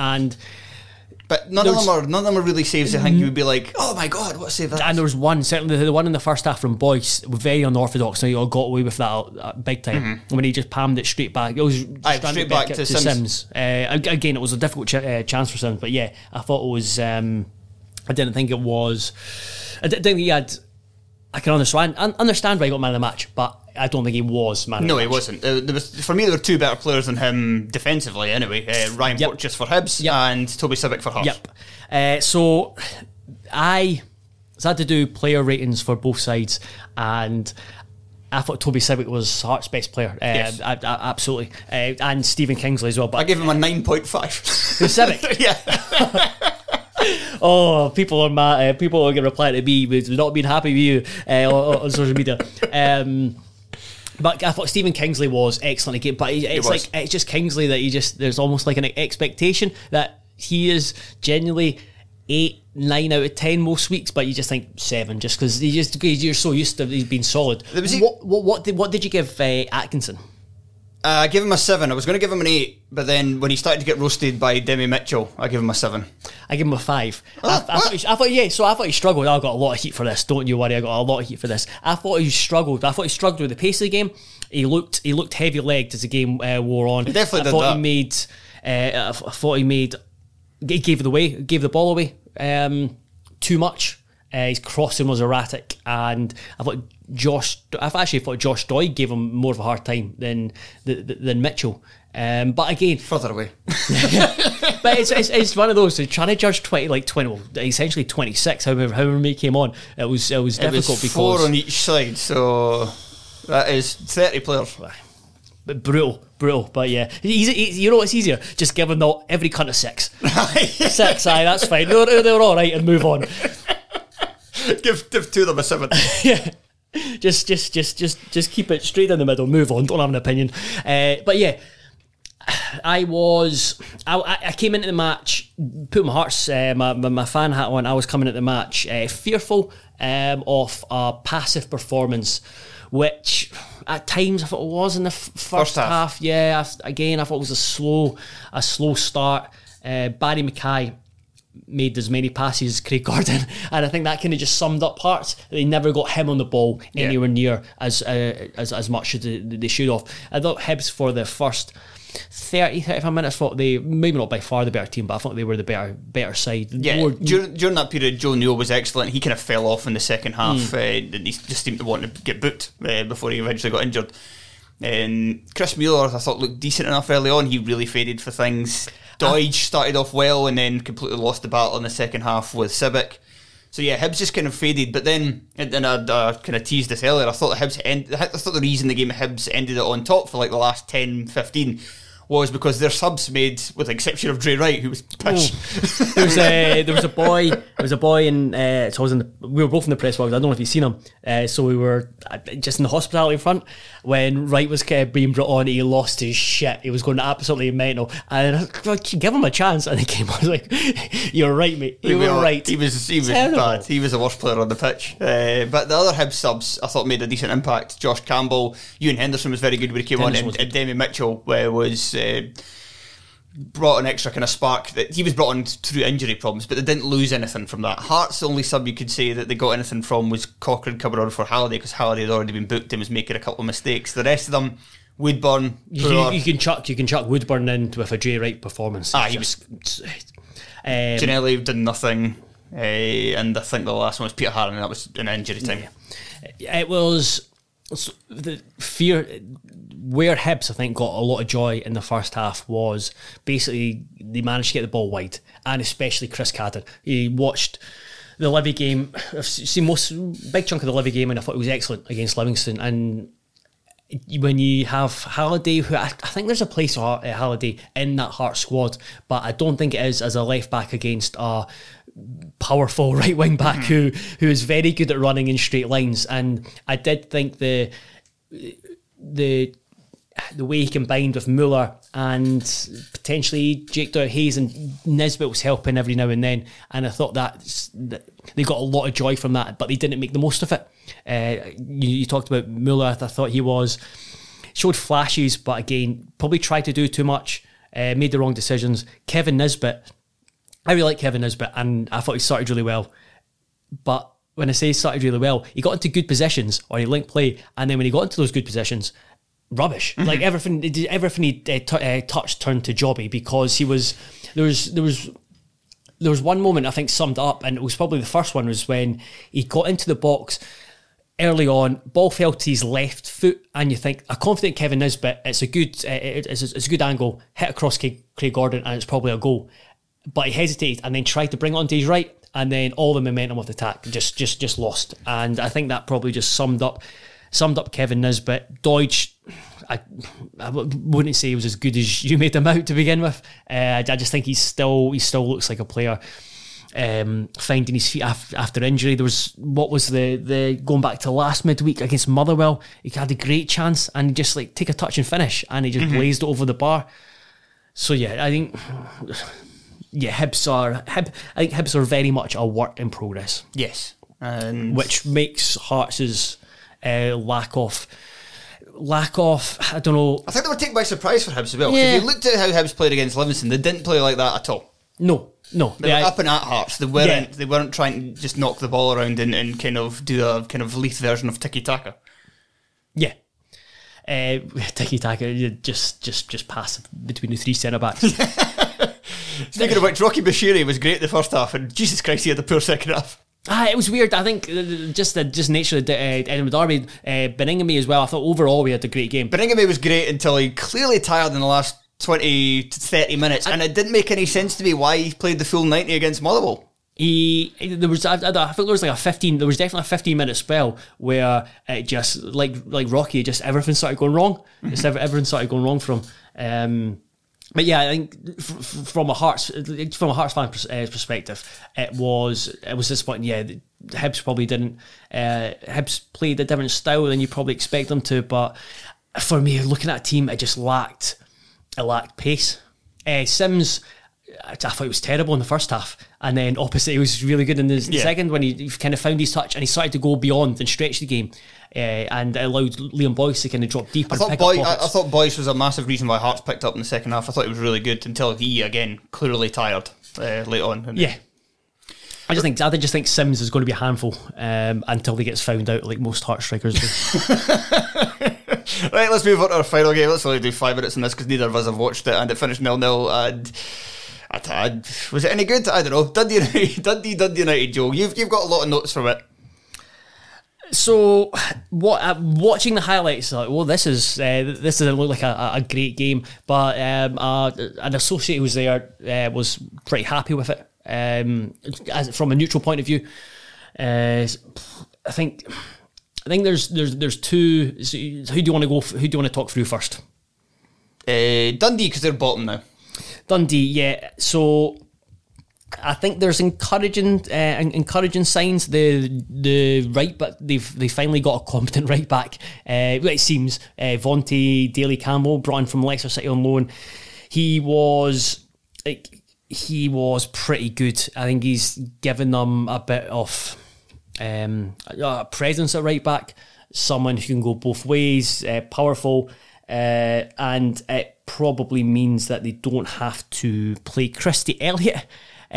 but none of them are really saves. I think you would be like, oh my god, what a save that! And there was one, certainly the one in the first half from Boyce, very unorthodox. Now you got away with that big time when he just palmed it straight back. It was straight back to Sims. Again, it was a difficult chance for Sims, but yeah, I thought it was. I didn't think it was. I didn't think he had. I can understand why he got man of the match, but I don't think he was man of the match. No, he wasn't. For me, there were two better players than him defensively, anyway. Ryan Burgess for Hibs and Toby Civic for Hearts. Yep. So I had to do player ratings for both sides, and I thought Toby Civic was Hearts' best player. Yes. Absolutely. And Stephen Kingsley as well. But I gave him a 9.5. Who's Civic? Yeah. Oh, people are going to reply to me with not being happy with you on social media. But I thought Stephen Kingsley was excellent again. But it's just Kingsley that there's almost like an expectation that he is genuinely 8-9 out of 10 most weeks, but you just think 7 just because you're so used to he's been solid. What did you give Atkinson? I gave him a 7. I was going to give him an 8, but then when he started to get roasted by Demi Mitchell, I gave him a 7. I gave him a 5. I thought he struggled. I got a lot of heat for this. Don't you worry, I got a lot of heat for this. I thought he struggled. I thought he struggled with the pace of the game. He looked heavy-legged as the game wore on. He definitely did that. He gave the ball away too much. His crossing was erratic, and I thought Josh Doyle gave him more of a hard time than Mitchell. But again, further away. But it's one of those. So trying to judge 26. However many came on, it was difficult because 4 on each side, so that is 30 players. But brutal. But yeah, you know what's easier? Just give them every cunt a 6. 6, aye, that's fine. They were all right, and move on. Give 2 of them a 7. Yeah. Just keep it straight in the middle. Move on. Don't have an opinion. But yeah, I came into the match, put my Hearts, my fan hat on. I was coming at the match fearful of a passive performance, which at times I thought it was in the first half. Yeah, I thought it was a slow start. Barry Mackay made as many passes as Craig Gordon, and I think that kind of just summed up Hearts. They never got him on the ball anywhere near as much as they should have. I thought Hibs for the first 35 minutes, thought they, maybe not by far the better team, but I thought they were the better side. Yeah, during that period, Joe Neill was excellent. He kind of fell off in the second half. He just seemed to want to get booked before he eventually got injured. Chris Mueller, I thought, looked decent enough early on. He really faded for things. Doige started off well and then completely lost the battle in the second half with Sibic. So yeah, Hibs just kind of faded. But then, and I kind of teased this earlier, I thought the reason the game at Hibs ended it on top for like the last 10-15 was because their subs made, with the exception of Dre Wright, who was pish. Oh. There was a boy in. So I was we were both in the press box. I don't know if you've seen him. So we were just in the hospitality front when Wright was being brought on. He lost his shit. He was going absolutely mental. And I gave him a chance, and he came on like, "You're right, mate. You were right." He was bad. He was the worst player on the pitch. But the other Hibs subs, I thought, made a decent impact. Josh Campbell, Ewan Henderson was very good when he came on, and Demi Mitchell was. Brought an extra kind of spark. That he was brought on through injury problems, but they didn't lose anything from that. Hearts, the only sub you could say that they got anything from was Cochrane coming on for Halliday, because Halliday had already been booked and was making a couple of mistakes. The rest of them, Woodburn, you can chuck Woodburn in with a Jay Wright performance. He was Ginelli did nothing, and I think the last one was Peter Harron, and that was an injury time. Yeah. It was. So the fear where Hibs, I think, got a lot of joy in the first half was basically they managed to get the ball wide, and especially Chris Cadden. He watched the Livy game. I've seen big chunk of the Livy game, and I thought it was excellent against Livingston. And when you have Halliday, who I think there's a place for Halliday in that Hearts squad, but I don't think it is as a left back against a powerful right wing back who is very good at running in straight lines. And I did think the way he combined with Muller and potentially Jake Doyle-Hayes and Nisbet was helping every now and then, and I thought that they got a lot of joy from that, but they didn't make the most of it. You talked about Muller. I thought he showed flashes, but again probably tried to do too much, made the wrong decisions. Kevin Nisbet, I really like Kevin Nisbet, and I thought he started really well. But when I say he started really well, he got into good positions, or he linked play, and then when he got into those good positions, rubbish. Like everything he touched turned to jobby, because he was there was one moment I think summed up, and it was probably the first one, was when he got into the box early on, ball fell to his left foot, and you think a confident Kevin Nisbet, it's a good angle, hit across Craig Gordon, and it's probably a goal. But he hesitated and then tried to bring it onto his right, and then all the momentum of the attack just lost. And I think that probably just summed up Kevin Nisbet. Doige, I wouldn't say he was as good as you made him out to begin with. I just think he still looks like a player finding his feet after injury. There was going back to last midweek against Motherwell, he had a great chance and just like take a touch and finish, and he just blazed it over the bar. So yeah, I think. Yeah, I think Hibs are very much a work in progress. Yes, and which makes Hearts' lack of lack of, I don't know. I think they were taken by surprise for Hibs as well. Yeah. If you looked at how Hibs played against Livingston, they didn't play like that at all. No. They were up and at Hearts. They weren't trying to just knock the ball around and kind of do a kind of Leith version of tiki-taka. Yeah. Tiki-taka, just pass between the three centre-backs. Speaking of which, Rocky Bashiri was great the first half, and Jesus Christ, he had a poor second half. It was weird. I think just the nature of the Edinburgh Derby, Beningame as well, I thought overall we had a great game. Beningame was great until he clearly tired in the last 20 to 30 minutes, and it didn't make any sense to me why he played the full 90 against Motherwell. There was definitely a 15-minute spell where it just, like Rocky, just everything started going wrong. Just everything started going wrong for him. But yeah, I think from a Hearts fan perspective, it was disappointing. Yeah, Hibs probably didn't. Hibs played a different style than you probably expect them to. But for me, looking at a team, it lacked pace. Sims, I thought he was terrible in the first half, and then opposite, he was really good in the second when he kind of found his touch and he started to go beyond and stretch the game. And it allowed Liam Boyce to kind of drop deeper. I thought Boyce was a massive reason why Hearts picked up in the second half. I thought he was really good until he, again, clearly tired late on. Yeah. I just think Sims is going to be a handful until he gets found out, like most Hearts strikers do. Right, let's move on to our final game. Let's only do 5 minutes on this because neither of us have watched it, and it finished 0-0. And was it any good? I don't know. Dundee United, Joel. You've got a lot of notes from it. So, watching the highlights, this doesn't look like a great game, but an associate who was there was pretty happy with it from a neutral point of view. I think there's two. So who do you want to go? Who do you want to talk through first? Dundee, because they're bottom now. Dundee, yeah. So I think there's encouraging signs. The right back, they finally got a competent right back. It seems Vontae Daly-Campbell, brought in from Leicester City on loan. He was pretty good. I think he's given them a bit of a presence at right back. Someone who can go both ways, powerful. And it probably means that they don't have to play Christy Elliott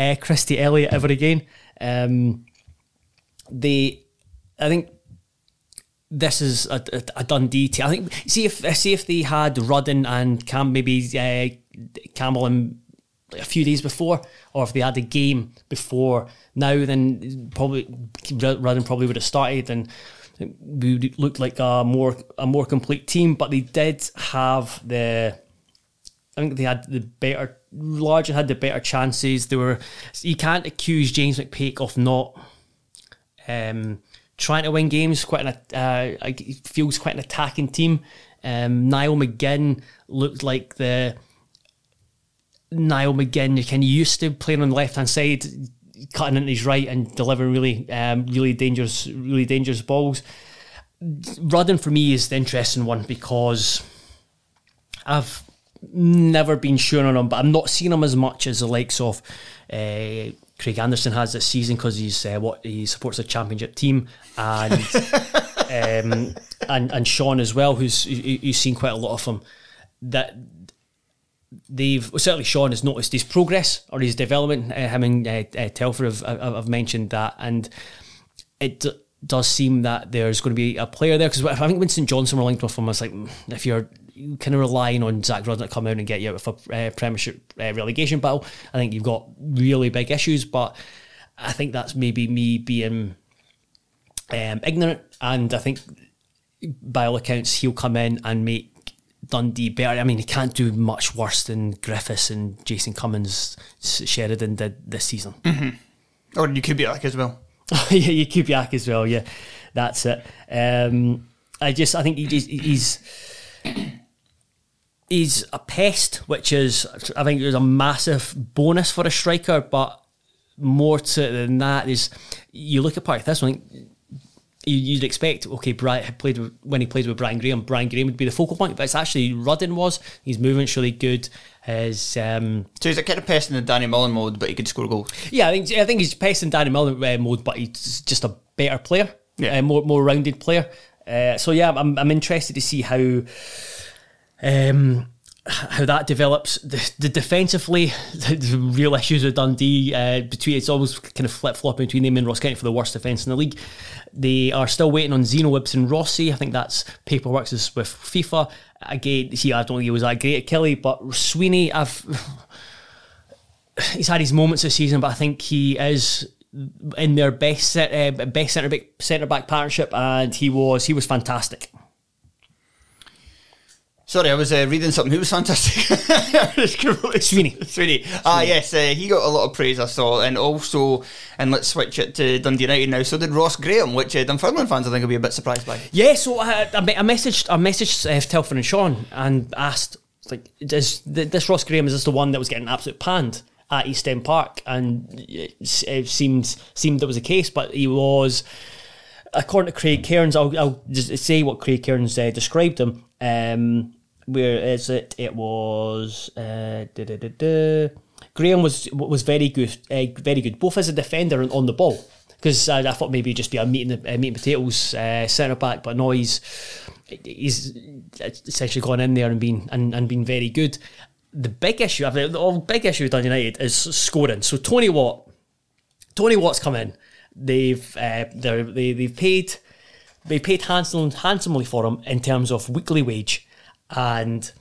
ever again. I think this is a Dundee team. I think see if they had Ruddin and Campbell in a few days before, or if they had a game before now, then Ruddin probably would have started and we looked like a more complete team. But they did have the better chances. You can't accuse James McPake of not trying to win games. Feels quite an attacking team. Niall McGinn looked like the Niall McGinn you're kind of used to, playing on the left hand side, cutting into his right and delivering really dangerous balls. Ruddin for me is the interesting one because I've never been sure on him, but I'm not seeing him as much as the likes of Craig Anderson has this season because he supports a championship team, and and Sean as well, who's seen quite a lot of him. That certainly Sean has noticed his progress or his development. Him and Telfer have mentioned that, and it does seem that there's going to be a player there, because I think when St Johnson were linked with him, I was like, if you're kind of relying on Zach Ruddin to come out and get you out of a Premiership relegation battle, I think you've got really big issues. But I think that's maybe me being ignorant, and I think by all accounts he'll come in and make Dundee better. I mean, he can't do much worse than Griffiths and Jason Cummins, Sheridan did this season. Mm-hmm. Or Kubiak as well. Yeah, Kubiak as well, yeah. That's it. I think he's a pest, which is, I think, there's a massive bonus for a striker, but more to it than that is, you look at part of this one, you'd expect, okay, when he played with Brian Graham would be the focal point, but it's actually Ruddin was. His movement's really good. So he's a kind of pest in the Danny Mullen mode, but he could score goals. Yeah, I think he's pest in Danny Mullen mode, but he's just a better player, a more rounded player. So I'm interested to see how that develops. The defensively, the real issues with Dundee, it's always kind of flip-flopping between them and Ross County for the worst defence in the league. They are still waiting on Zeno Ibsen Rossi. I think that's paperwork with FIFA. Again, see, I don't think he was that great at Kelly, but Sweeney, he's had his moments this season, but I think he is in their best centre-back partnership, and he was fantastic. Sorry, I was reading something. Who was fantastic? Sweeney. Yes, he got a lot of praise, I saw. And also, and let's switch it to Dundee United now, so did Ross Graham, which Dunfermline fans I think will be a bit surprised by. Yeah, so I messaged Telford and Sean and asked, like, this Ross Graham, is this the one that was getting absolute panned at East End Park? And it seemed that was the case, but he was, according to Craig Cairns, I'll just say what Craig Cairns described him. Where is it? It was Graham was very good, both as a defender and on the ball. Because I thought maybe he'd just be a meat and potatoes centre back, but no, he's essentially gone in there and been very good. The big issue with Dundee United is scoring. So Tony Watt's come in. They've paid handsomely for him in terms of weekly wage, and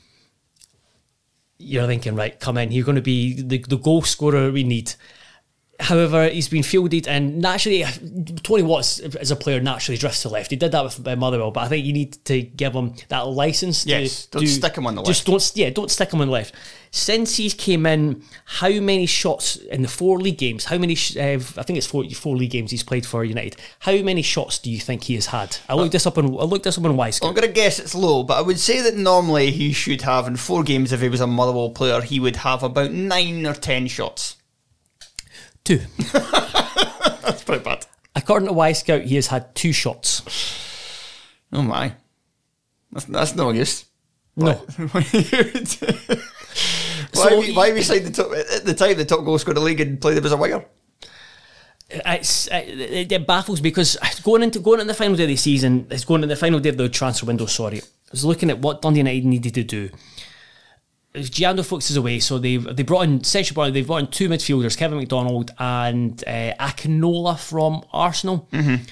you're thinking, right, come in, you're going to be the goal scorer we need. However, he's been fielded, and naturally, Tony Watt as a player naturally drifts to left. He did that with Motherwell, but I think you need to give him that license. Yes, don't stick him on the left. Don't stick him on the left. Since he came in, how many shots in the four league games? How many? I think it's four league games he's played for United. How many shots do you think he has had? I looked this up on Wisecout. I'm going to guess it's low, but I would say that normally he should have, in four games, if he was a Motherwell player, he would have about 9 or 10 shots. 2. That's pretty bad. According to Wisecout, he has had 2 shots. Oh my. That's no use. No. Why have we signed the top goal scorer in the league and played him as a winger? It baffles me, because going into the final day of the season, it's going into the final day of the transfer window, sorry. I was looking at what Dundee United needed to do. Giando Fuchs is away, so they've brought in 2 midfielders, Kevin McDonald and Akinola from Arsenal. Mm-hmm.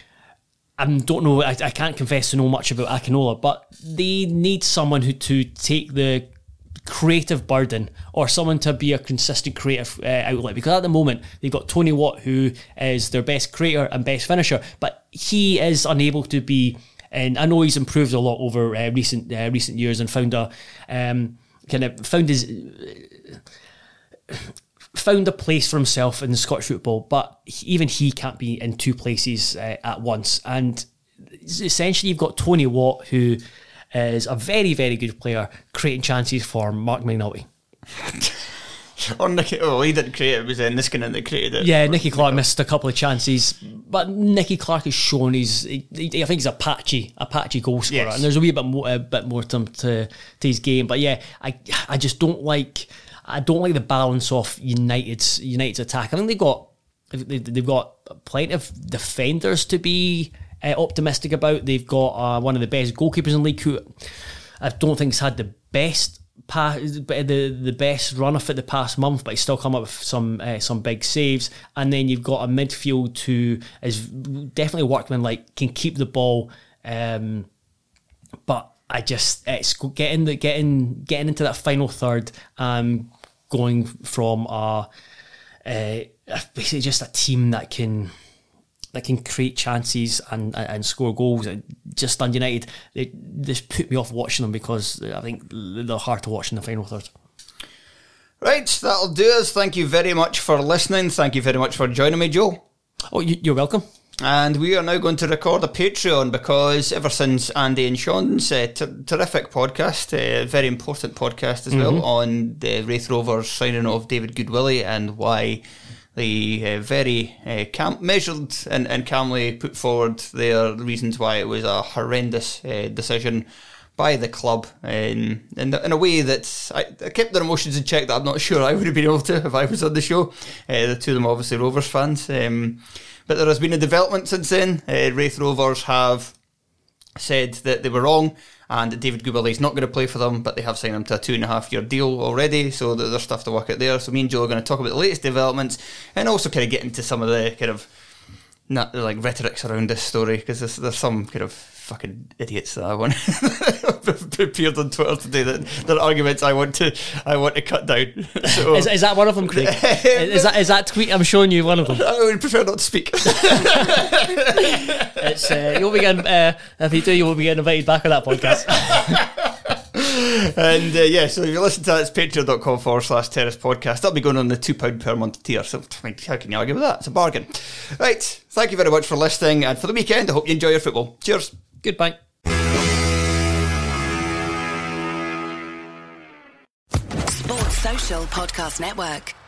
I can't confess to know much about Akinola, but they need someone to take the creative burden, or someone to be a consistent creative outlet, because at the moment they've got Tony Watt, who is their best creator and best finisher, but he is unable to be, and I know he's improved a lot over recent years and found a place for himself in the Scottish football, but even he can't be in 2 places at once. And essentially, you've got Tony Watt, who is a very, very good player, creating chances for Mark McNulty. He didn't create it. It was Niskanen that created it. Yeah, Nicky Clark missed a couple of chances, but Nicky Clark has shown I think he's a patchy goal scorer, yes. And there's a wee bit more to his game. But yeah, I just don't like the balance of United's attack. I think they've got plenty of defenders to be optimistic about. They've got one of the best goalkeepers in the league, who I don't think's had the best. The best run off it the past month, but he's still come up with some big saves. And then you've got a midfield who is definitely workman, like, can keep the ball, but it's getting into that final third, going from basically just a team that can create chances and score goals. Just Dundee United, this put me off watching them, because I think they're hard to watch in the final third. Right, that'll do us. Thank you very much for listening. Thank you very much for joining me, Joel. Oh, you're welcome. And we are now going to record a Patreon, because ever since Andy and Sean's terrific podcast, very important podcast as well, on the Wraith Rovers signing off David Goodwillie and why they measured and calmly put forward their reasons why it was a horrendous decision by the club, in a way that I kept their emotions in check, that I'm not sure I would have been able to if I was on the show. The two of them obviously Rovers fans. But there has been a development since then. Wraith Rovers have said that they were wrong and that David Gubalay's not going to play for them, but they have signed him to a 2.5-year deal already, so there's stuff to work out there. So me and Joel are going to talk about the latest developments and also kind of get into some of the kind of like rhetorics around this story, because there's some kind of fucking idiots that I want appeared on Twitter today that there are arguments I want to cut down. So, is that one of them, Craig? Is that tweet? I'm showing you one of them. I would prefer not to speak. It's you'll be getting if you do, you will be getting invited back on that podcast. And yeah, so if you listen to that, it's patreon.com/terracepodcast. That'll be going on the £2 per month tier, so how can you argue with that? It's a bargain. Right, thank you very much for listening, and for the weekend I hope you enjoy your football. Cheers. Goodbye. Sports Social Podcast Network.